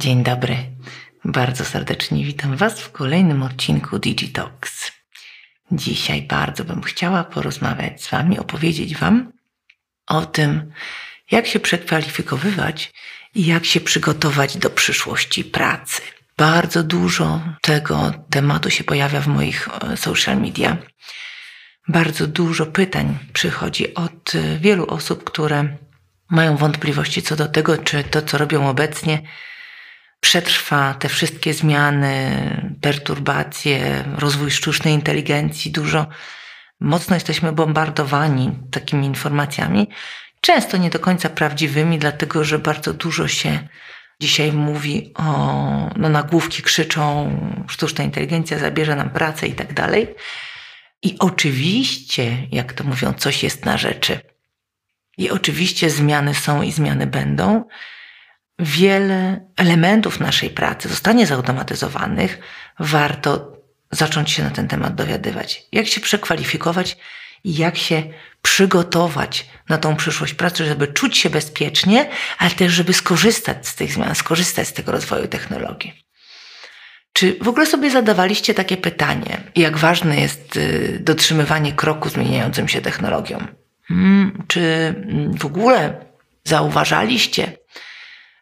Dzień dobry, bardzo serdecznie witam Was w kolejnym odcinku DigiTalks. Dzisiaj bardzo bym chciała porozmawiać z Wami, opowiedzieć Wam o tym, jak się przekwalifikowywać i jak się przygotować do przyszłości pracy. Bardzo dużo tego tematu się pojawia w moich social media. Bardzo dużo pytań przychodzi od wielu osób, które mają wątpliwości co do tego, czy to, co robią obecnie, przetrwa te wszystkie zmiany, perturbacje, rozwój sztucznej inteligencji. Mocno jesteśmy bombardowani takimi informacjami, często nie do końca prawdziwymi, dlatego że bardzo dużo się dzisiaj mówi o, nagłówki krzyczą, sztuczna inteligencja zabierze nam pracę i tak dalej. I oczywiście, jak to mówią, coś jest na rzeczy. I oczywiście zmiany są i zmiany będą. Wiele elementów naszej pracy zostanie zautomatyzowanych. Warto zacząć się na ten temat dowiadywać. Jak się przekwalifikować i jak się przygotować na tą przyszłość pracy, żeby czuć się bezpiecznie, ale też żeby skorzystać z tych zmian, skorzystać z tego rozwoju technologii. Czy w ogóle sobie zadawaliście takie pytanie, jak ważne jest dotrzymywanie kroku zmieniającym się technologiom? Czy w ogóle zauważaliście,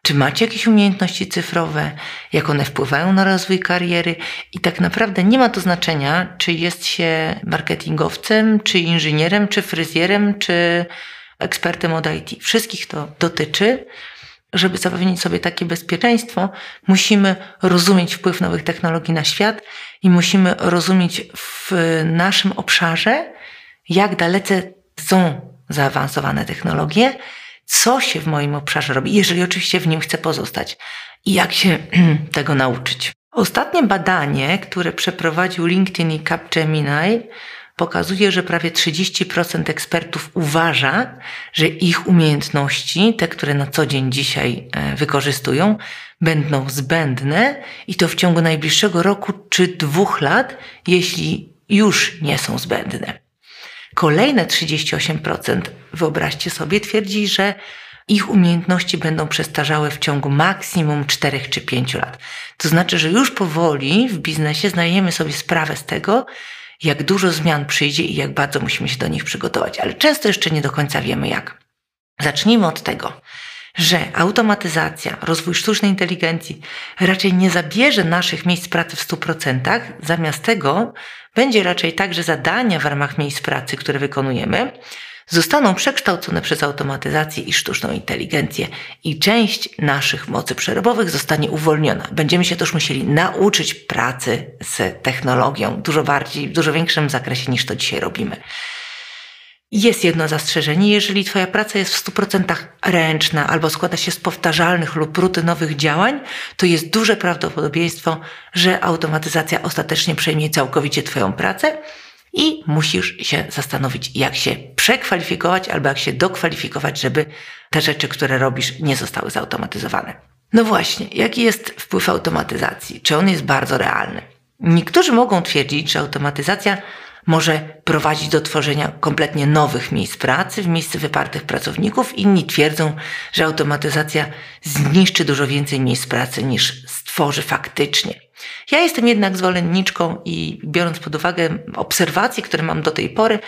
czy macie jakieś umiejętności cyfrowe, jak one wpływają na rozwój kariery? I tak naprawdę nie ma to znaczenia, czy jest się marketingowcem, czy inżynierem, czy fryzjerem, czy ekspertem od IT. Wszystkich to dotyczy. Żeby zapewnić sobie takie bezpieczeństwo, musimy rozumieć wpływ nowych technologii na świat i musimy rozumieć w naszym obszarze, jak dalece są zaawansowane technologie, co się w moim obszarze robi, jeżeli oczywiście w nim chcę pozostać i jak się tego nauczyć. Ostatnie badanie, które przeprowadził LinkedIn i Capgemini, pokazuje, że prawie 30% ekspertów uważa, że ich umiejętności, te, które na co dzień dzisiaj wykorzystują, będą zbędne i to w ciągu najbliższego roku czy 2 lat, jeśli już nie są zbędne. Kolejne 38%, wyobraźcie sobie, twierdzi, że ich umiejętności będą przestarzałe w ciągu maksimum 4 czy 5 lat. To znaczy, że już powoli w biznesie zdajemy sobie sprawę z tego, jak dużo zmian przyjdzie i jak bardzo musimy się do nich przygotować. Ale często jeszcze nie do końca wiemy jak. Zacznijmy od tego, że automatyzacja, rozwój sztucznej inteligencji raczej nie zabierze naszych miejsc pracy w 100%. Zamiast tego będzie raczej tak, że zadania w ramach miejsc pracy, które wykonujemy, zostaną przekształcone przez automatyzację i sztuczną inteligencję i część naszych mocy przerobowych zostanie uwolniona. Będziemy się też musieli nauczyć pracy z technologią w dużo większym zakresie niż to dzisiaj robimy. Jest jedno zastrzeżenie, jeżeli Twoja praca jest w 100% ręczna albo składa się z powtarzalnych lub rutynowych działań, to jest duże prawdopodobieństwo, że automatyzacja ostatecznie przejmie całkowicie Twoją pracę i musisz się zastanowić, jak się przekwalifikować albo jak się dokwalifikować, żeby te rzeczy, które robisz, nie zostały zautomatyzowane. No właśnie, jaki jest wpływ automatyzacji? Czy on jest bardzo realny? Niektórzy mogą twierdzić, że automatyzacja może prowadzić do tworzenia kompletnie nowych miejsc pracy w miejscu wypartych pracowników. Inni twierdzą, że automatyzacja zniszczy dużo więcej miejsc pracy niż stworzy faktycznie. Ja jestem jednak zwolenniczką i biorąc pod uwagę obserwacje, które mam do tej pory,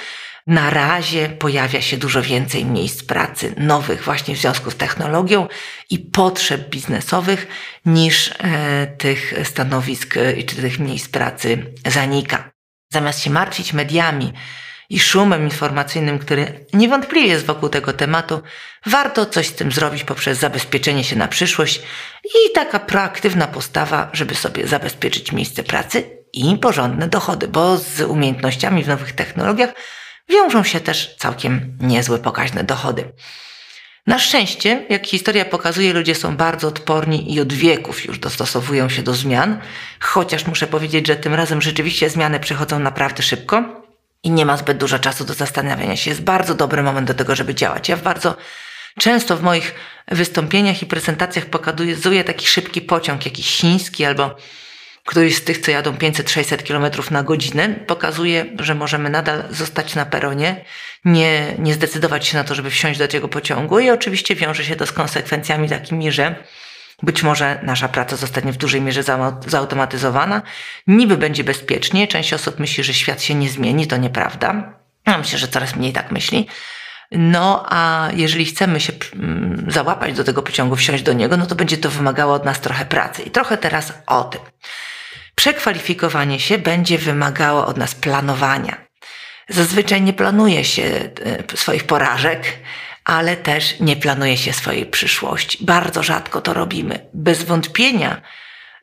na razie pojawia się dużo więcej miejsc pracy nowych właśnie w związku z technologią i potrzeb biznesowych niż tych stanowisk czy tych miejsc pracy zanika. Zamiast się martwić mediami i szumem informacyjnym, który niewątpliwie jest wokół tego tematu, warto coś z tym zrobić poprzez zabezpieczenie się na przyszłość i taka proaktywna postawa, żeby sobie zabezpieczyć miejsce pracy i porządne dochody, bo z umiejętnościami w nowych technologiach wiążą się też całkiem niezłe, pokaźne dochody. Na szczęście, jak historia pokazuje, ludzie są bardzo odporni i od wieków już dostosowują się do zmian, chociaż muszę powiedzieć, że tym razem rzeczywiście zmiany przychodzą naprawdę szybko i nie ma zbyt dużo czasu do zastanawiania się. Jest bardzo dobry moment do tego, żeby działać. Ja bardzo często w moich wystąpieniach i prezentacjach pokazuję taki szybki pociąg, jakiś chiński albo któryś z tych, co jadą 500-600 km na godzinę, pokazuje, że możemy nadal zostać na peronie, nie zdecydować się na to, żeby wsiąść do tego pociągu i oczywiście wiąże się to z konsekwencjami takimi, że Być może nasza praca zostanie w dużej mierze zautomatyzowana. Niby będzie bezpiecznie. Część osób myśli, że świat się nie zmieni. To nieprawda. Ja myślę, że coraz mniej tak myśli. No a jeżeli chcemy się załapać do tego pociągu, wsiąść do niego, no to będzie to wymagało od nas trochę pracy. I trochę teraz o tym. Przekwalifikowanie się będzie wymagało od nas planowania. Zazwyczaj nie planuje się swoich porażek, ale też nie planuje się swojej przyszłości. Bardzo rzadko to robimy. Bez wątpienia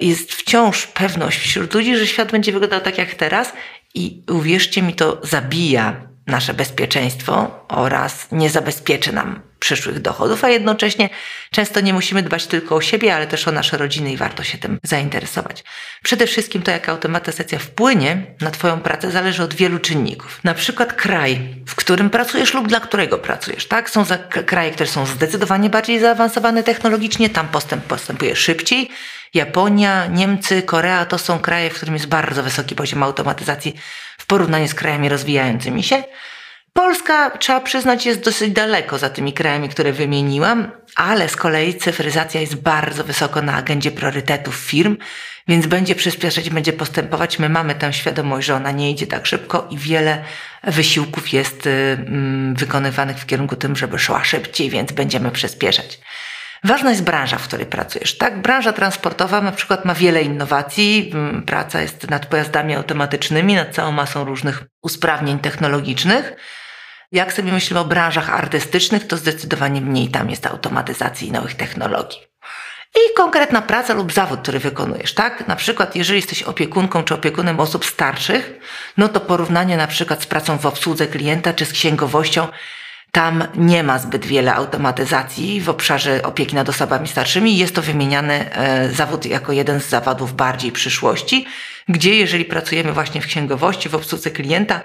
jest wciąż pewność wśród ludzi, że świat będzie wyglądał tak jak teraz i uwierzcie mi, to zabija nasze bezpieczeństwo oraz nie zabezpieczy nam przyszłych dochodów, a jednocześnie często nie musimy dbać tylko o siebie, ale też o nasze rodziny i warto się tym zainteresować. Przede wszystkim to, jak automatyzacja wpłynie na Twoją pracę, zależy od wielu czynników. Na przykład kraj, w którym pracujesz lub dla którego pracujesz, tak? Są kraje, które są zdecydowanie bardziej zaawansowane technologicznie, tam postępuje szybciej. Japonia, Niemcy, Korea to są kraje, w którym jest bardzo wysoki poziom automatyzacji w porównaniu z krajami rozwijającymi się. Polska, trzeba przyznać, jest dosyć daleko za tymi krajami, które wymieniłam, ale z kolei cyfryzacja jest bardzo wysoko na agendzie priorytetów firm, więc będzie przyspieszać, będzie postępować. My mamy tę świadomość, że ona nie idzie tak szybko i wiele wysiłków jest wykonywanych w kierunku tym, żeby szła szybciej, więc będziemy przyspieszać. Ważna jest branża, w której pracujesz. Tak, branża transportowa na przykład ma wiele innowacji, praca jest nad pojazdami automatycznymi, nad całą masą różnych usprawnień technologicznych. Jak sobie myślimy o branżach artystycznych, to zdecydowanie mniej tam jest automatyzacji i nowych technologii. I konkretna praca lub zawód, który wykonujesz, tak? Na przykład, jeżeli jesteś opiekunką czy opiekunem osób starszych, no to porównanie na przykład z pracą w obsłudze klienta czy z księgowością, tam nie ma zbyt wiele automatyzacji w obszarze opieki nad osobami starszymi. Jest to wymieniany zawód jako jeden z zawodów bardziej przyszłości, gdzie jeżeli pracujemy właśnie w księgowości, w obsłudze klienta,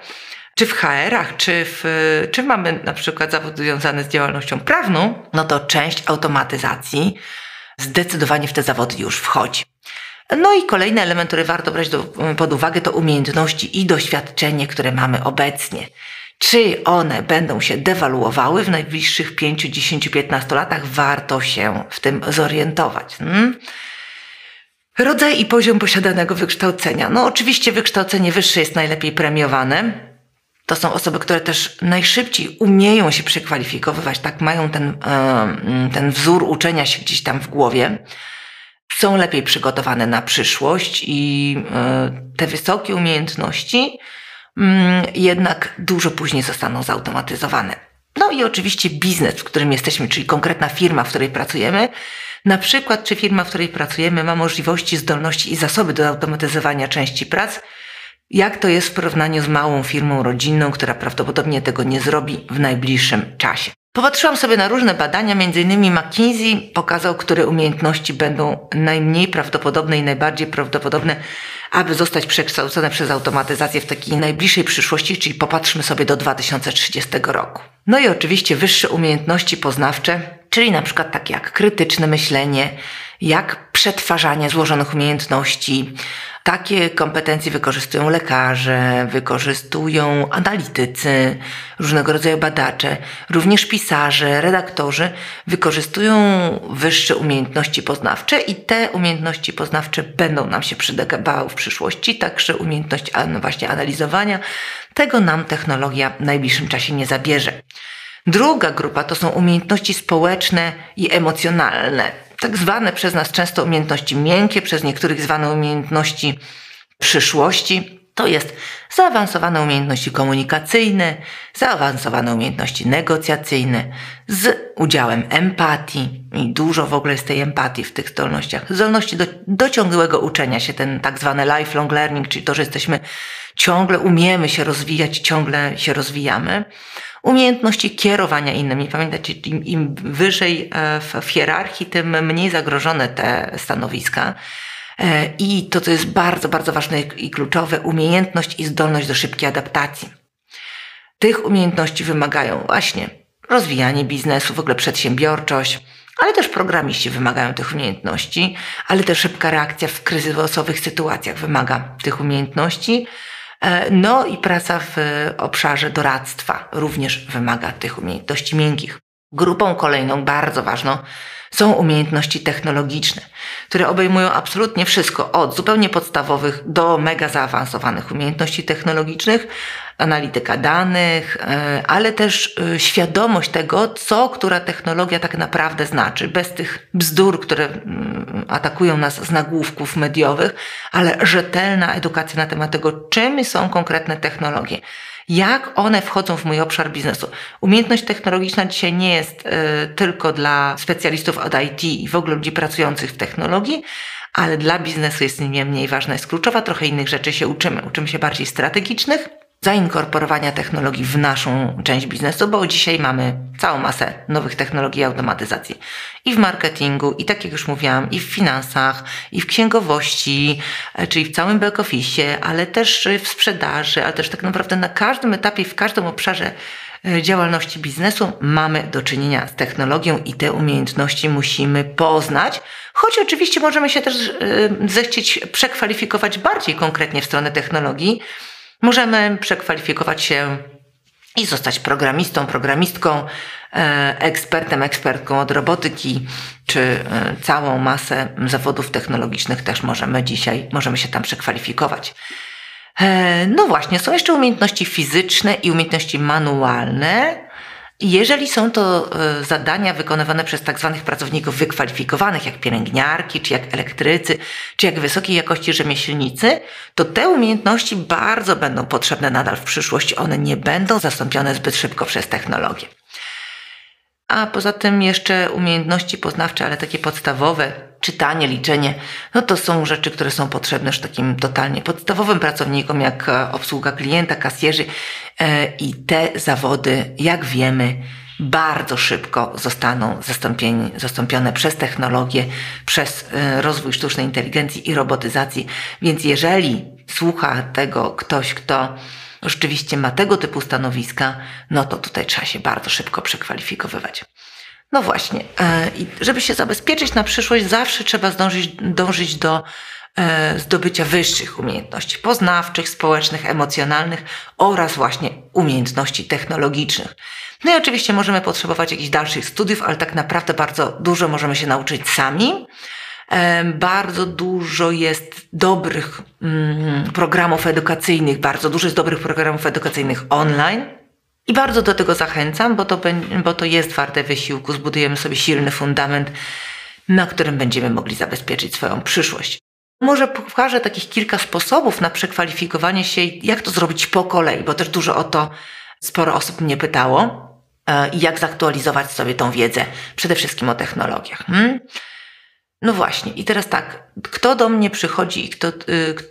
czy w HR-ach, czy mamy na przykład zawód związany z działalnością prawną, no to część automatyzacji zdecydowanie w te zawody już wchodzi. No i kolejny element, który warto brać pod uwagę, to umiejętności i doświadczenie, które mamy obecnie. Czy one będą się dewaluowały w najbliższych 5, 10, 15 latach? Warto się w tym zorientować. Rodzaj i poziom posiadanego wykształcenia. No oczywiście wykształcenie wyższe jest najlepiej premiowane. To są osoby, które też najszybciej umieją się przekwalifikowywać, tak mają ten wzór uczenia się gdzieś tam w głowie. Są lepiej przygotowane na przyszłość i te wysokie umiejętności jednak dużo później zostaną zautomatyzowane. No i oczywiście biznes, w którym jesteśmy, czyli konkretna firma, w której pracujemy. Na przykład, czy firma, w której pracujemy, ma możliwości, zdolności i zasoby do automatyzowania części prac? Jak to jest w porównaniu z małą firmą rodzinną, która prawdopodobnie tego nie zrobi w najbliższym czasie? Popatrzyłam sobie na różne badania, m.in. McKinsey pokazał, które umiejętności będą najmniej prawdopodobne i najbardziej prawdopodobne, aby zostać przekształcone przez automatyzację w takiej najbliższej przyszłości, czyli popatrzmy sobie do 2030 roku. No i oczywiście wyższe umiejętności poznawcze, czyli na przykład takie jak krytyczne myślenie, jak przetwarzanie złożonych umiejętności. Takie kompetencje wykorzystują lekarze, wykorzystują analitycy, różnego rodzaju badacze, również pisarze, redaktorzy wykorzystują wyższe umiejętności poznawcze i te umiejętności poznawcze będą nam się przydawały w przyszłości, także umiejętność właśnie analizowania, tego nam technologia w najbliższym czasie nie zabierze. Druga grupa to są umiejętności społeczne i emocjonalne. Tak zwane przez nas często umiejętności miękkie, przez niektórych zwane umiejętności przyszłości. To jest zaawansowane umiejętności komunikacyjne, zaawansowane umiejętności negocjacyjne z udziałem empatii i dużo w ogóle jest tej empatii w tych zdolnościach. Zdolności do ciągłego uczenia się, ten tak zwany lifelong learning, czyli to, że jesteśmy ciągle, umiemy się rozwijać, ciągle się rozwijamy. Umiejętności kierowania innymi. Pamiętajcie, im wyżej w hierarchii, tym mniej zagrożone te stanowiska. I to, co jest bardzo, bardzo ważne i kluczowe, umiejętność i zdolność do szybkiej adaptacji. Tych umiejętności wymagają właśnie rozwijanie biznesu, w ogóle przedsiębiorczość, ale też programiści wymagają tych umiejętności, ale też szybka reakcja w kryzysowych sytuacjach wymaga tych umiejętności. No i praca w obszarze doradztwa również wymaga tych umiejętności miękkich. Grupą kolejną, bardzo ważną, są umiejętności technologiczne, które obejmują absolutnie wszystko od zupełnie podstawowych do mega zaawansowanych umiejętności technologicznych, analityka danych, ale też świadomość tego, co która technologia tak naprawdę znaczy. Bez tych bzdur, które atakują nas z nagłówków mediowych, ale rzetelna edukacja na temat tego, czym są konkretne technologie. Jak one wchodzą w mój obszar biznesu. Umiejętność technologiczna dzisiaj nie jest tylko dla specjalistów od IT i w ogóle ludzi pracujących w technologii, ale dla biznesu jest mniej ważna, jest kluczowa. Trochę innych rzeczy się uczymy. Uczymy się bardziej strategicznych, zainkorporowania technologii w naszą część biznesu, bo dzisiaj mamy całą masę nowych technologii i automatyzacji. I w marketingu, i tak jak już mówiłam, i w finansach, i w księgowości, czyli w całym back office, ale też w sprzedaży, ale też tak naprawdę na każdym etapie, w każdym obszarze działalności biznesu mamy do czynienia z technologią i te umiejętności musimy poznać, choć oczywiście możemy się też zechcieć przekwalifikować bardziej konkretnie w stronę technologii. Możemy przekwalifikować się i zostać programistą, programistką, ekspertem, ekspertką od robotyki, czy całą masę zawodów technologicznych też możemy się tam przekwalifikować. No właśnie, są jeszcze umiejętności fizyczne i umiejętności manualne. Jeżeli są to zadania wykonywane przez tak zwanych pracowników wykwalifikowanych, jak pielęgniarki, czy jak elektrycy, czy jak wysokiej jakości rzemieślnicy, to te umiejętności bardzo będą potrzebne nadal w przyszłości. One nie będą zastąpione zbyt szybko przez technologię. A poza tym jeszcze umiejętności poznawcze, ale takie podstawowe, czytanie, liczenie, no to są rzeczy, które są potrzebne już takim totalnie podstawowym pracownikom, jak obsługa klienta, kasjerzy i te zawody, jak wiemy, bardzo szybko zostaną zastąpione przez technologię, przez rozwój sztucznej inteligencji i robotyzacji. Więc jeżeli słucha tego ktoś, kto rzeczywiście ma tego typu stanowiska, no to tutaj trzeba się bardzo szybko przekwalifikowywać. No właśnie, żeby się zabezpieczyć na przyszłość, zawsze trzeba dążyć do zdobycia wyższych umiejętności poznawczych, społecznych, emocjonalnych oraz właśnie umiejętności technologicznych. No i oczywiście możemy potrzebować jakichś dalszych studiów, ale tak naprawdę bardzo dużo możemy się nauczyć sami. Bardzo dużo jest dobrych programów edukacyjnych, bardzo dużo jest dobrych programów edukacyjnych online i bardzo do tego zachęcam, bo to jest warte wysiłku. Zbudujemy sobie silny fundament, na którym będziemy mogli zabezpieczyć swoją przyszłość. Może pokażę takich kilka sposobów na przekwalifikowanie się, jak to zrobić po kolei, bo też dużo o to sporo osób mnie pytało i jak zaktualizować sobie tą wiedzę, przede wszystkim o technologiach. No właśnie, i teraz tak, kto do mnie przychodzi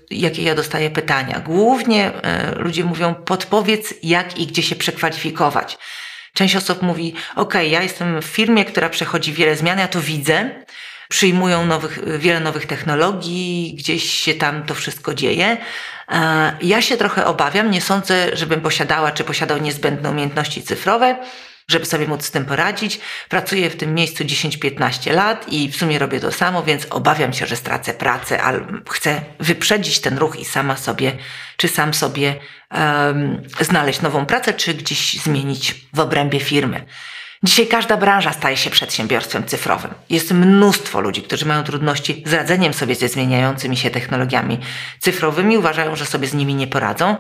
i jakie ja dostaję pytania? Głównie ludzie mówią, podpowiedz jak i gdzie się przekwalifikować. Część osób mówi, ja jestem w firmie, która przechodzi wiele zmian, ja to widzę, przyjmują wiele nowych technologii, gdzieś się tam to wszystko dzieje. Ja się trochę obawiam, nie sądzę, żebym posiadała czy posiadał niezbędne umiejętności cyfrowe, żeby sobie móc z tym poradzić. Pracuję w tym miejscu 10-15 lat i w sumie robię to samo, więc obawiam się, że stracę pracę, ale chcę wyprzedzić ten ruch i sam sobie znaleźć nową pracę, czy gdzieś zmienić w obrębie firmy. Dzisiaj każda branża staje się przedsiębiorstwem cyfrowym. Jest mnóstwo ludzi, którzy mają trudności z radzeniem sobie ze zmieniającymi się technologiami cyfrowymi, uważają, że sobie z nimi nie poradzą,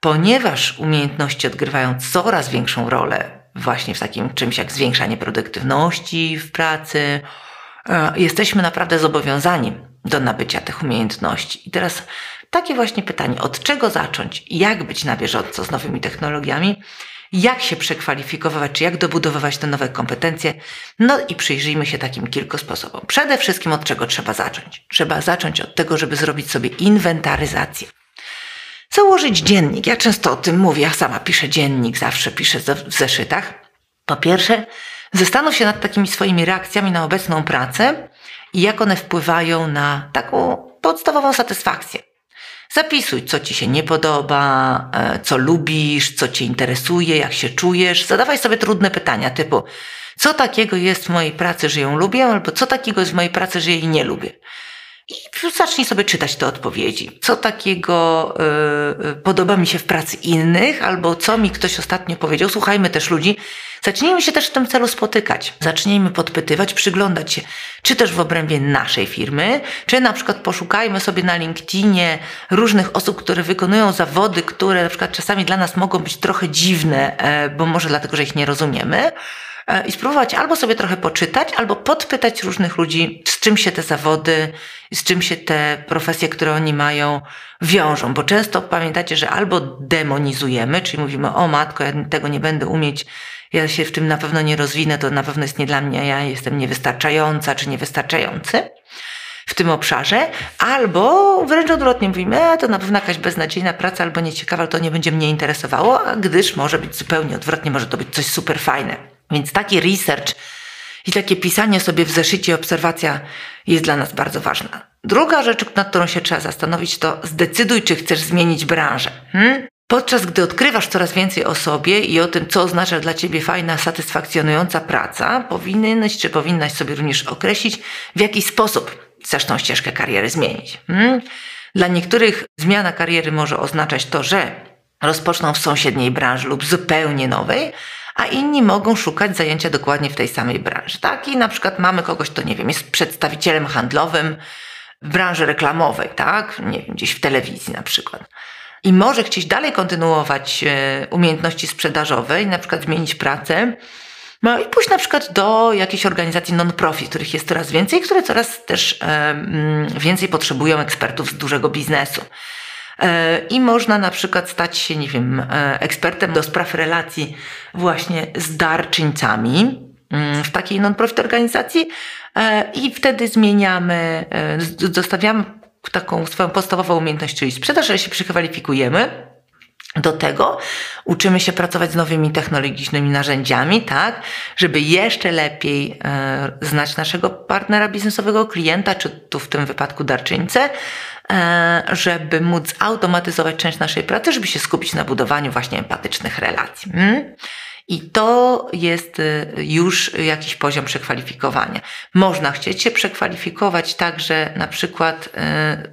ponieważ umiejętności odgrywają coraz większą rolę właśnie w takim czymś jak zwiększanie produktywności w pracy. Jesteśmy naprawdę zobowiązani do nabycia tych umiejętności. I teraz takie właśnie pytanie, od czego zacząć? Jak być na bieżąco z nowymi technologiami? Jak się przekwalifikować, czy jak dobudowywać te nowe kompetencje? No i przyjrzyjmy się takim kilku sposobom. Przede wszystkim od czego trzeba zacząć? Trzeba zacząć od tego, żeby zrobić sobie inwentaryzację. Założyć dziennik. Ja często o tym mówię, ja sama piszę dziennik, zawsze piszę w zeszytach. Po pierwsze, zastanów się nad takimi swoimi reakcjami na obecną pracę i jak one wpływają na taką podstawową satysfakcję. Zapisuj, co ci się nie podoba, co lubisz, co cię interesuje, jak się czujesz. Zadawaj sobie trudne pytania typu, co takiego jest w mojej pracy, że ją lubię, albo co takiego jest w mojej pracy, że jej nie lubię. I zacznij sobie czytać te odpowiedzi. Co takiego podoba mi się w pracy innych, albo co mi ktoś ostatnio powiedział. Słuchajmy też ludzi. Zacznijmy się też w tym celu spotykać. Zacznijmy podpytywać, przyglądać się, czy też w obrębie naszej firmy, czy na przykład poszukajmy sobie na LinkedInie różnych osób, które wykonują zawody, które na przykład czasami dla nas mogą być trochę dziwne, bo może dlatego, że ich nie rozumiemy. I spróbować albo sobie trochę poczytać, albo podpytać różnych ludzi, z czym się te zawody, z czym się te profesje, które oni mają, wiążą. Bo często pamiętacie, że albo demonizujemy, czyli mówimy, o matko, ja tego nie będę umieć, ja się w tym na pewno nie rozwinę, to na pewno jest nie dla mnie, ja jestem niewystarczająca czy niewystarczający w tym obszarze, albo wręcz odwrotnie mówimy, to na pewno jakaś beznadziejna praca albo nieciekawa, to nie będzie mnie interesowało, gdyż może być zupełnie odwrotnie, może to być coś super fajne. Więc taki research i takie pisanie sobie w zeszycie, obserwacja jest dla nas bardzo ważna. Druga rzecz, nad którą się trzeba zastanowić, to zdecyduj, czy chcesz zmienić branżę. Podczas gdy odkrywasz coraz więcej o sobie i o tym, co oznacza dla ciebie fajna, satysfakcjonująca praca, powinieneś czy powinnaś sobie również określić, w jaki sposób chcesz tą ścieżkę kariery zmienić. Dla niektórych zmiana kariery może oznaczać to, że rozpoczną w sąsiedniej branży lub zupełnie nowej, a inni mogą szukać zajęcia dokładnie w tej samej branży. Tak? I na przykład mamy kogoś, kto nie wiem, jest przedstawicielem handlowym w branży reklamowej, tak? Nie wiem, gdzieś w telewizji na przykład. I może chcieć dalej kontynuować umiejętności sprzedażowe i na przykład zmienić pracę, no i pójść na przykład do jakiejś organizacji non-profit, których jest coraz więcej, które coraz też więcej potrzebują ekspertów z dużego biznesu. I można na przykład stać się, nie wiem, ekspertem do spraw relacji właśnie z darczyńcami w takiej non-profit organizacji i wtedy zmieniamy, zostawiamy taką swoją podstawową umiejętność, czyli sprzedaż, ale się przekwalifikujemy do tego, uczymy się pracować z nowymi technologicznymi narzędziami, tak, żeby jeszcze lepiej znać naszego partnera biznesowego, klienta, czy tu w tym wypadku darczyńcę, żeby móc automatyzować część naszej pracy, żeby się skupić na budowaniu właśnie empatycznych relacji. I to jest już jakiś poziom przekwalifikowania. Można chcieć się przekwalifikować także na przykład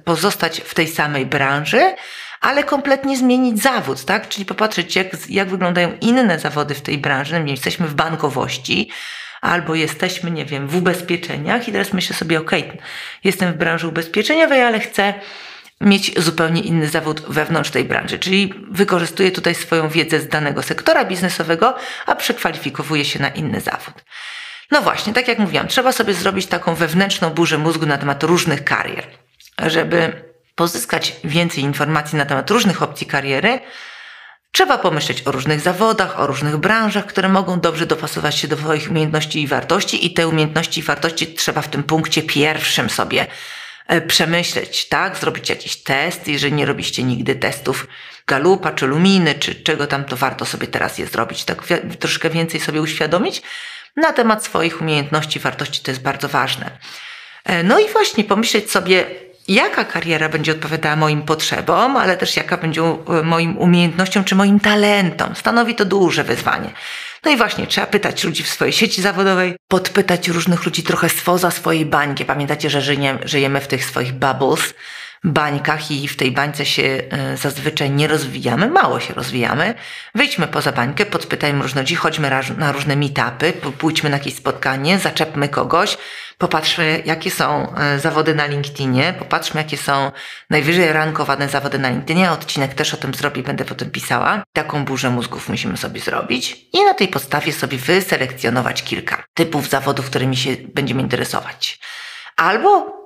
pozostać w tej samej branży, ale kompletnie zmienić zawód, tak? Czyli popatrzeć, jak wyglądają inne zawody w tej branży. Jesteśmy w bankowości, albo jesteśmy, nie wiem, w ubezpieczeniach i teraz myślę sobie, okej, jestem w branży ubezpieczeniowej, ale chcę mieć zupełnie inny zawód wewnątrz tej branży. Czyli wykorzystuję tutaj swoją wiedzę z danego sektora biznesowego, a przekwalifikowuję się na inny zawód. No właśnie, tak jak mówiłam, trzeba sobie zrobić taką wewnętrzną burzę mózgu na temat różnych karier, żeby pozyskać więcej informacji na temat różnych opcji kariery. Trzeba pomyśleć o różnych zawodach, o różnych branżach, które mogą dobrze dopasować się do swoich umiejętności i wartości i te umiejętności i wartości trzeba w tym punkcie pierwszym sobie przemyśleć, tak? Zrobić jakiś test, jeżeli nie robiście nigdy testów Gallupa czy Luminy, czy czego tam, to warto sobie teraz je zrobić, tak troszkę więcej sobie uświadomić na temat swoich umiejętności, wartości, to jest bardzo ważne. No i właśnie pomyśleć sobie, jaka kariera będzie odpowiadała moim potrzebom, ale też jaka będzie moim umiejętnościom czy moim talentom. Stanowi to duże wyzwanie. No i właśnie, trzeba pytać ludzi w swojej sieci zawodowej, podpytać różnych ludzi trochę spoza swojej bańki. Pamiętacie, że żyjemy w tych swoich bubbles, bańkach i w tej bańce się zazwyczaj nie rozwijamy, mało się rozwijamy. Wyjdźmy poza bańkę, podpytajmy różne ludzi, chodźmy na różne meetupy, pójdźmy na jakieś spotkanie, zaczepmy kogoś, popatrzmy, jakie są zawody na LinkedInie, popatrzmy, jakie są najwyżej rankowane zawody na LinkedInie. Odcinek też o tym zrobię, będę potem pisała. Taką burzę mózgów musimy sobie zrobić i na tej podstawie sobie wyselekcjonować kilka typów zawodów, którymi się będziemy interesować. Albo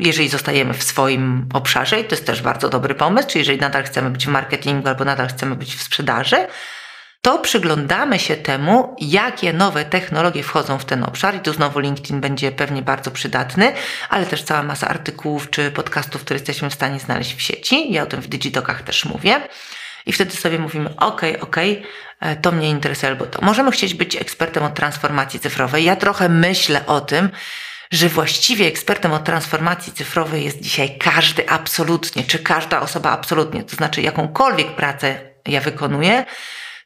jeżeli zostajemy w swoim obszarze, i to jest też bardzo dobry pomysł, czyli jeżeli nadal chcemy być w marketingu albo nadal chcemy być w sprzedaży, to przyglądamy się temu, jakie nowe technologie wchodzą w ten obszar i tu znowu LinkedIn będzie pewnie bardzo przydatny, ale też cała masa artykułów czy podcastów, które jesteśmy w stanie znaleźć w sieci. Ja o tym w DigiTalkach też mówię. I wtedy sobie mówimy, okej, to mnie interesuje albo to. Możemy chcieć być ekspertem od transformacji cyfrowej. Ja trochę myślę o tym, że właściwie ekspertem od transformacji cyfrowej jest dzisiaj każdy absolutnie, czy każda osoba absolutnie, to znaczy jakąkolwiek pracę ja wykonuję,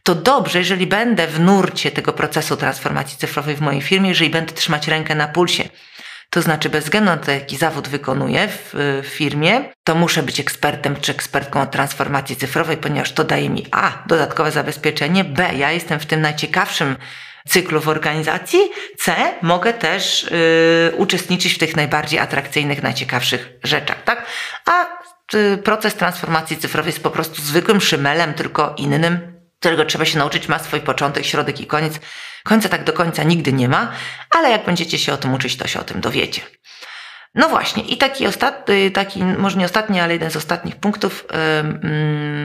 to dobrze, jeżeli będę w nurcie tego procesu transformacji cyfrowej w mojej firmie, jeżeli będę trzymać rękę na pulsie to znaczy bez względu na to, jaki zawód wykonuję w firmie, to muszę być ekspertem czy ekspertką od transformacji cyfrowej, ponieważ to daje mi A, dodatkowe zabezpieczenie, B, ja jestem w tym najciekawszym cyklu w organizacji, C, mogę też uczestniczyć w tych najbardziej atrakcyjnych, najciekawszych rzeczach, tak? A proces transformacji cyfrowej jest po prostu zwykłym szymelem, tylko innym, którego trzeba się nauczyć, ma swój początek, środek i koniec. Końca tak do końca nigdy nie ma, ale jak będziecie się o tym uczyć, to się o tym dowiecie. No właśnie, i taki może nie ostatni, ale jeden z ostatnich punktów,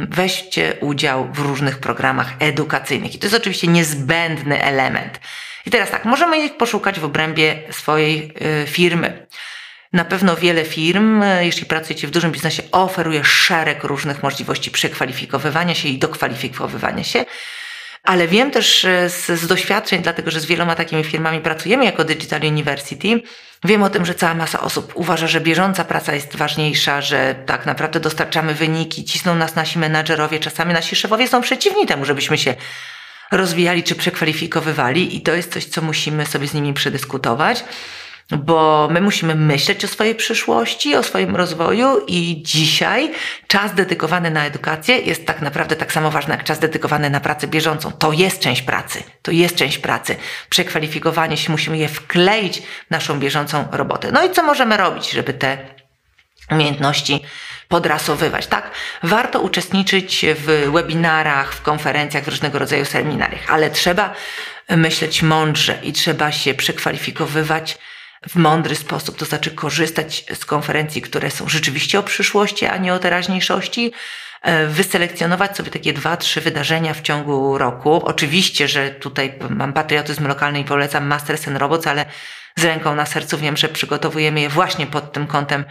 weźcie udział w różnych programach edukacyjnych. I to jest oczywiście niezbędny element. I teraz tak, możemy ich poszukać w obrębie swojej firmy. Na pewno wiele firm, jeśli pracujecie w dużym biznesie, oferuje szereg różnych możliwości przekwalifikowywania się i dokwalifikowywania się. Ale wiem też z doświadczeń, dlatego że z wieloma takimi firmami pracujemy jako Digital University, wiem o tym, że cała masa osób uważa, że bieżąca praca jest ważniejsza, że tak naprawdę dostarczamy wyniki, cisną nas nasi menadżerowie, czasami nasi szefowie są przeciwni temu, żebyśmy się rozwijali czy przekwalifikowywali i to jest coś, co musimy sobie z nimi przedyskutować, bo my musimy myśleć o swojej przyszłości, o swoim rozwoju i dzisiaj czas dedykowany na edukację jest tak naprawdę tak samo ważny jak czas dedykowany na pracę bieżącą. To jest część pracy. Przekwalifikowanie się, musimy je wkleić w naszą bieżącą robotę. No i co możemy robić, żeby te umiejętności podrasowywać, tak? Warto uczestniczyć w webinarach, w konferencjach, w różnego rodzaju seminariach, ale trzeba myśleć mądrze i trzeba się przekwalifikowywać w mądry sposób, to znaczy korzystać z konferencji, które są rzeczywiście o przyszłości, a nie o teraźniejszości, wyselekcjonować sobie takie 2-3 wydarzenia w ciągu roku. Oczywiście, że tutaj mam patriotyzm lokalny i polecam Masters and Robots, ale z ręką na sercu wiem, że przygotowujemy je właśnie pod tym kątem,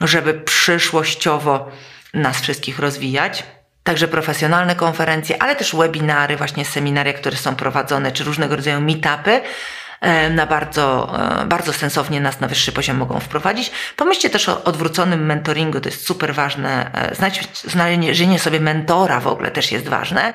żeby przyszłościowo nas wszystkich rozwijać. Także profesjonalne konferencje, ale też webinary, właśnie seminaria, które są prowadzone, czy różnego rodzaju meetupy, na bardzo, bardzo sensownie nas na wyższy poziom mogą wprowadzić. Pomyślcie też o odwróconym mentoringu, to jest super ważne. Znalezienie sobie mentora w ogóle też jest ważne,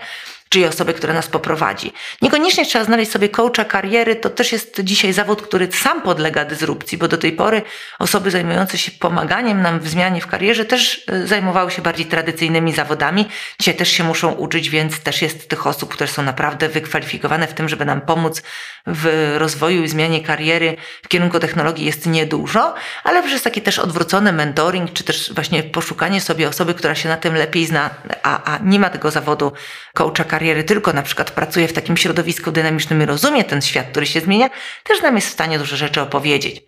czyli osoby, która nas poprowadzi. Niekoniecznie trzeba znaleźć sobie coacha kariery, to też jest dzisiaj zawód, który sam podlega dysrupcji, bo do tej pory osoby zajmujące się pomaganiem nam w zmianie w karierze też zajmowały się bardziej tradycyjnymi zawodami. Dzisiaj też się muszą uczyć, więc też jest tych osób, które są naprawdę wykwalifikowane w tym, żeby nam pomóc w rozwoju i zmianie kariery w kierunku technologii jest niedużo, ale przez taki też odwrócony mentoring, czy też właśnie poszukanie sobie osoby, która się na tym lepiej zna, a nie ma tego zawodu coacha kariery, tylko na przykład pracuje w takim środowisku dynamicznym i rozumie ten świat, który się zmienia, też nam jest w stanie dużo rzeczy opowiedzieć.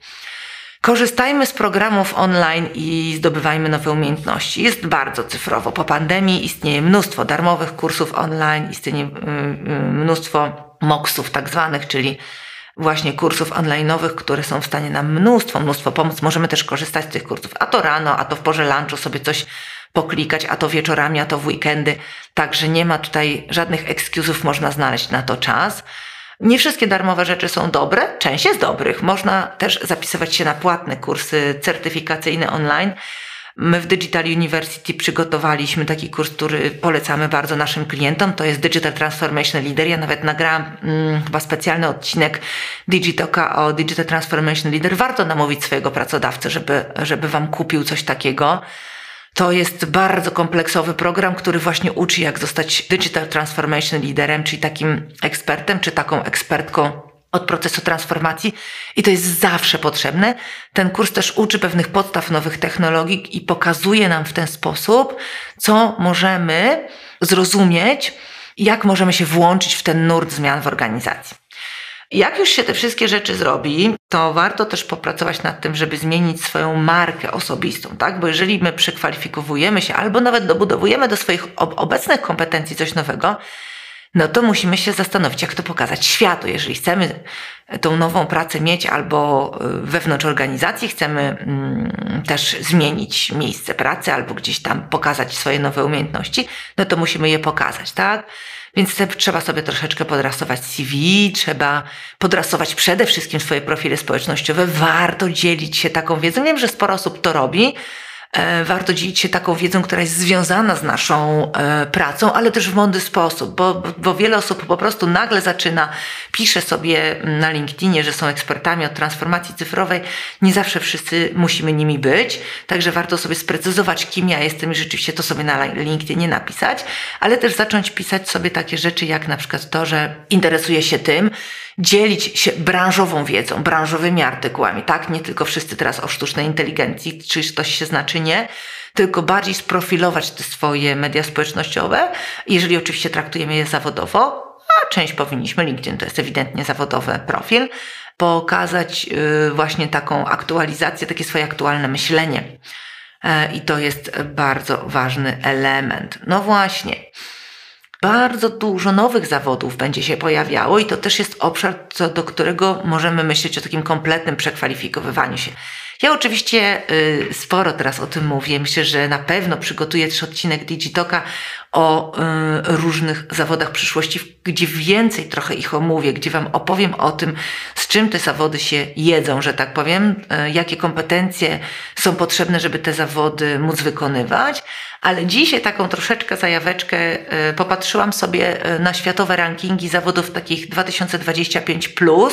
Korzystajmy z programów online i zdobywajmy nowe umiejętności. Jest bardzo cyfrowo. Po pandemii istnieje mnóstwo darmowych kursów online, istnieje mnóstwo MOX-ów tak zwanych, czyli właśnie kursów online'owych, które są w stanie nam mnóstwo pomóc. Możemy też korzystać z tych kursów, a to rano, a to w porze lunchu sobie coś poklikać, a to wieczorami, a to w weekendy. Także nie ma tutaj żadnych ekskluzów, można znaleźć na to czas. Nie wszystkie darmowe rzeczy są dobre, część jest dobrych. Można też zapisywać się na płatne kursy certyfikacyjne online. My w Digital University przygotowaliśmy taki kurs, który polecamy bardzo naszym klientom. To jest Digital Transformation Leader. Ja nawet nagrałam chyba specjalny odcinek DigiTalka o Digital Transformation Leader. Warto namówić swojego pracodawcę, żeby wam kupił coś takiego. To jest bardzo kompleksowy program, który właśnie uczy, jak zostać Digital Transformation Leaderem, czyli takim ekspertem, czy taką ekspertką od procesu transformacji i to jest zawsze potrzebne. Ten kurs też uczy pewnych podstaw nowych technologii i pokazuje nam w ten sposób, co możemy zrozumieć, jak możemy się włączyć w ten nurt zmian w organizacji. Jak już się te wszystkie rzeczy zrobi, to warto też popracować nad tym, żeby zmienić swoją markę osobistą, tak? Bo jeżeli my przekwalifikowujemy się albo nawet dobudowujemy do swoich obecnych kompetencji coś nowego, no to musimy się zastanowić, jak to pokazać światu. Jeżeli chcemy tą nową pracę mieć albo wewnątrz organizacji, chcemy też zmienić miejsce pracy albo gdzieś tam pokazać swoje nowe umiejętności, no to musimy je pokazać, tak? Więc trzeba sobie troszeczkę podrasować CV, trzeba podrasować przede wszystkim swoje profile społecznościowe. Warto dzielić się taką wiedzą. Wiem, że sporo osób to robi, warto dzielić się taką wiedzą, która jest związana z naszą pracą, ale też w mądry sposób, bo wiele osób po prostu nagle zaczyna, pisze sobie na LinkedInie, że są ekspertami od transformacji cyfrowej. Nie zawsze wszyscy musimy nimi być, także warto sobie sprecyzować, kim ja jestem i rzeczywiście to sobie na LinkedInie napisać, ale też zacząć pisać sobie takie rzeczy, jak na przykład to, że interesuję się tym, dzielić się branżową wiedzą, branżowymi artykułami, tak? Nie tylko wszyscy teraz o sztucznej inteligencji, czy ktoś się zna, czy nie, tylko bardziej sprofilować te swoje media społecznościowe, jeżeli oczywiście traktujemy je zawodowo, a część powinniśmy, LinkedIn to jest ewidentnie zawodowy profil, pokazać właśnie taką aktualizację, takie swoje aktualne myślenie. I to jest bardzo ważny element. No właśnie. Bardzo dużo nowych zawodów będzie się pojawiało i to też jest obszar, co do którego możemy myśleć o takim kompletnym przekwalifikowywaniu się. Ja oczywiście sporo teraz o tym mówię. Myślę, że na pewno przygotuję też odcinek DigiTalka o różnych zawodach przyszłości, gdzie więcej trochę ich omówię, gdzie Wam opowiem o tym, z czym te zawody się jedzą, że tak powiem, jakie kompetencje są potrzebne, żeby te zawody móc wykonywać. Ale dzisiaj taką troszeczkę zajaweczkę popatrzyłam sobie na światowe rankingi zawodów takich 2025+,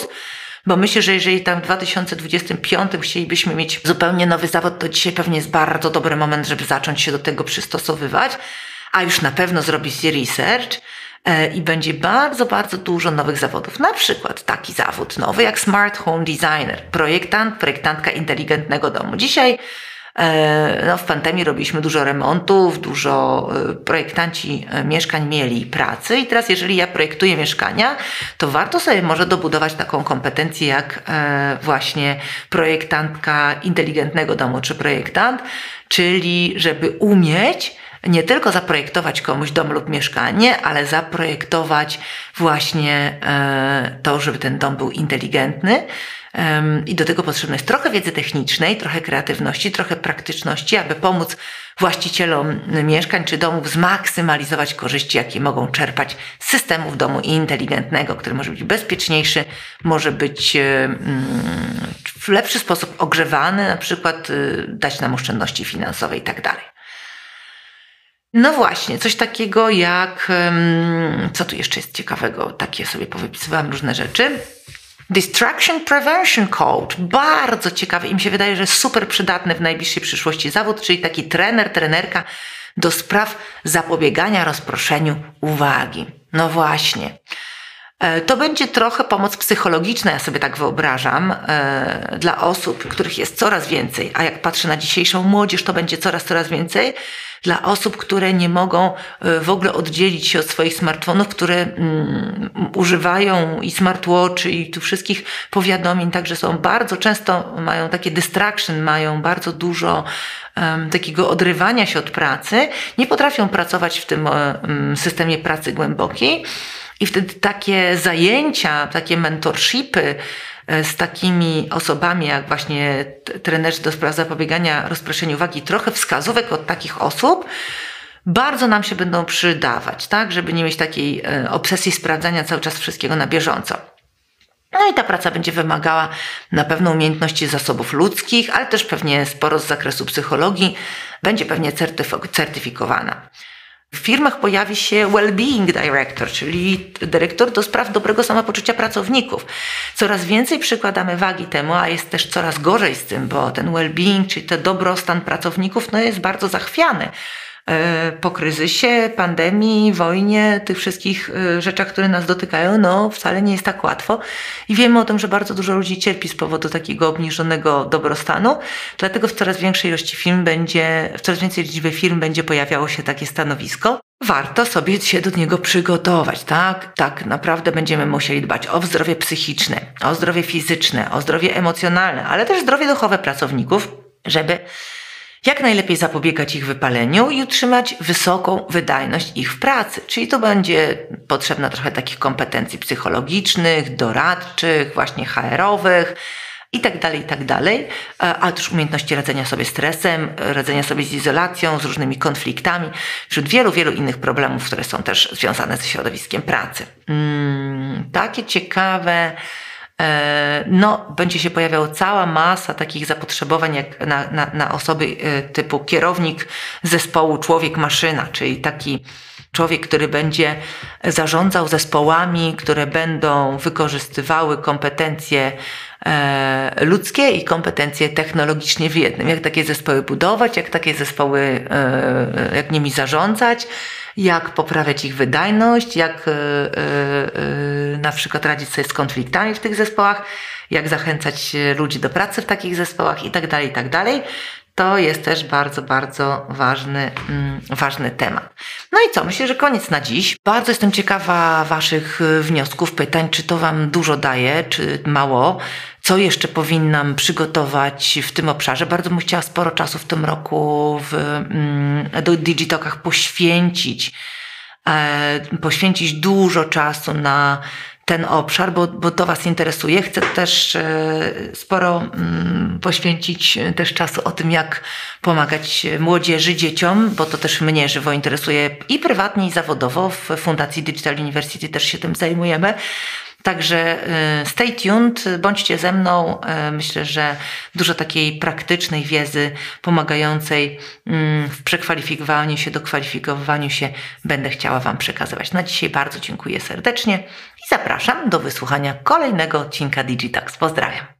bo myślę, że jeżeli tam w 2025 chcielibyśmy mieć zupełnie nowy zawód, to dzisiaj pewnie jest bardzo dobry moment, żeby zacząć się do tego przystosowywać, a już na pewno zrobić research i będzie bardzo, bardzo dużo nowych zawodów. Na przykład taki zawód nowy jak Smart Home Designer, projektant, projektantka inteligentnego domu. Dzisiaj no, w pandemii robiliśmy dużo remontów, dużo projektanci mieszkań mieli pracy i teraz jeżeli ja projektuję mieszkania, to warto sobie może dobudować taką kompetencję jak właśnie projektantka inteligentnego domu czy projektant, czyli żeby umieć nie tylko zaprojektować komuś dom lub mieszkanie, ale zaprojektować właśnie to, żeby ten dom był inteligentny. I do tego potrzebne jest trochę wiedzy technicznej, trochę kreatywności, trochę praktyczności, aby pomóc właścicielom mieszkań czy domów zmaksymalizować korzyści, jakie mogą czerpać z systemów domu inteligentnego, który może być bezpieczniejszy, może być w lepszy sposób ogrzewany, na przykład dać nam oszczędności finansowe i tak dalej. No właśnie, coś takiego jak, co tu jeszcze jest ciekawego, takie sobie powypisywałam różne rzeczy. Distraction Prevention Coach, bardzo ciekawy i mi się wydaje, że super przydatny w najbliższej przyszłości zawód, czyli taki trener, trenerka do spraw zapobiegania rozproszeniu uwagi. No właśnie. To będzie trochę pomoc psychologiczna, ja sobie tak wyobrażam, dla osób, których jest coraz więcej, a jak patrzę na dzisiejszą młodzież, to będzie coraz więcej, dla osób, które nie mogą w ogóle oddzielić się od swoich smartfonów, które używają i smartwatch i tu wszystkich powiadomień, także są bardzo często, mają takie distraction, mają bardzo dużo takiego odrywania się od pracy, nie potrafią pracować w tym systemie pracy głębokiej. I wtedy takie zajęcia, takie mentorshipy z takimi osobami jak właśnie trenerzy do spraw zapobiegania rozproszeniu uwagi, trochę wskazówek od takich osób, bardzo nam się będą przydawać, tak, żeby nie mieć takiej obsesji sprawdzania cały czas wszystkiego na bieżąco. No i ta praca będzie wymagała na pewno umiejętności zasobów ludzkich, ale też pewnie sporo z zakresu psychologii, będzie pewnie certyfikowana. W firmach pojawi się well-being director, czyli dyrektor do spraw dobrego samopoczucia pracowników. Coraz więcej przykładamy wagi temu, a jest też coraz gorzej z tym, bo ten well-being, czyli ten dobrostan pracowników, no jest bardzo zachwiany. Po kryzysie, pandemii, wojnie, tych wszystkich rzeczach, które nas dotykają, no wcale nie jest tak łatwo. I wiemy o tym, że bardzo dużo ludzi cierpi z powodu takiego obniżonego dobrostanu, dlatego w coraz większej ilości firm będzie, w coraz większej liczbie firm będzie pojawiało się takie stanowisko. Warto sobie się do niego przygotować, tak? Tak naprawdę będziemy musieli dbać o zdrowie psychiczne, o zdrowie fizyczne, o zdrowie emocjonalne, ale też zdrowie duchowe pracowników, żeby jak najlepiej zapobiegać ich wypaleniu i utrzymać wysoką wydajność ich w pracy. Czyli tu będzie potrzebna trochę takich kompetencji psychologicznych, doradczych, właśnie HR-owych itd., a też umiejętności radzenia sobie z stresem, radzenia sobie z izolacją, z różnymi konfliktami, wśród wielu, wielu innych problemów, które są też związane ze środowiskiem pracy. Takie ciekawe no, będzie się pojawiała cała masa takich zapotrzebowań jak na osoby typu kierownik zespołu, człowiek-maszyna, czyli taki człowiek, który będzie zarządzał zespołami, które będą wykorzystywały kompetencje ludzkie i kompetencje technologicznie w jednym. Jak takie zespoły budować, jak takie zespoły, jak nimi zarządzać, jak poprawiać ich wydajność, jak na przykład radzić sobie z konfliktami w tych zespołach, jak zachęcać ludzi do pracy w takich zespołach itd., itd. To jest też bardzo, bardzo ważny temat. No i co? Myślę, że koniec na dziś. Bardzo jestem ciekawa waszych wniosków, pytań, czy to wam dużo daje, czy mało. Co jeszcze powinnam przygotować w tym obszarze? Bardzo bym chciała sporo czasu w tym roku do DigiTalkach poświęcić dużo czasu na ten obszar, bo to was interesuje. Chcę też sporo poświęcić też czasu o tym, jak pomagać młodzieży, dzieciom, bo to też mnie żywo interesuje i prywatnie, i zawodowo. W Fundacji Digital University też się tym zajmujemy. Także stay tuned, bądźcie ze mną. Myślę, że dużo takiej praktycznej wiedzy pomagającej w przekwalifikowaniu się, dokwalifikowaniu się będę chciała wam przekazywać. Na dzisiaj bardzo dziękuję serdecznie i zapraszam do wysłuchania kolejnego odcinka DigiTalks. Pozdrawiam.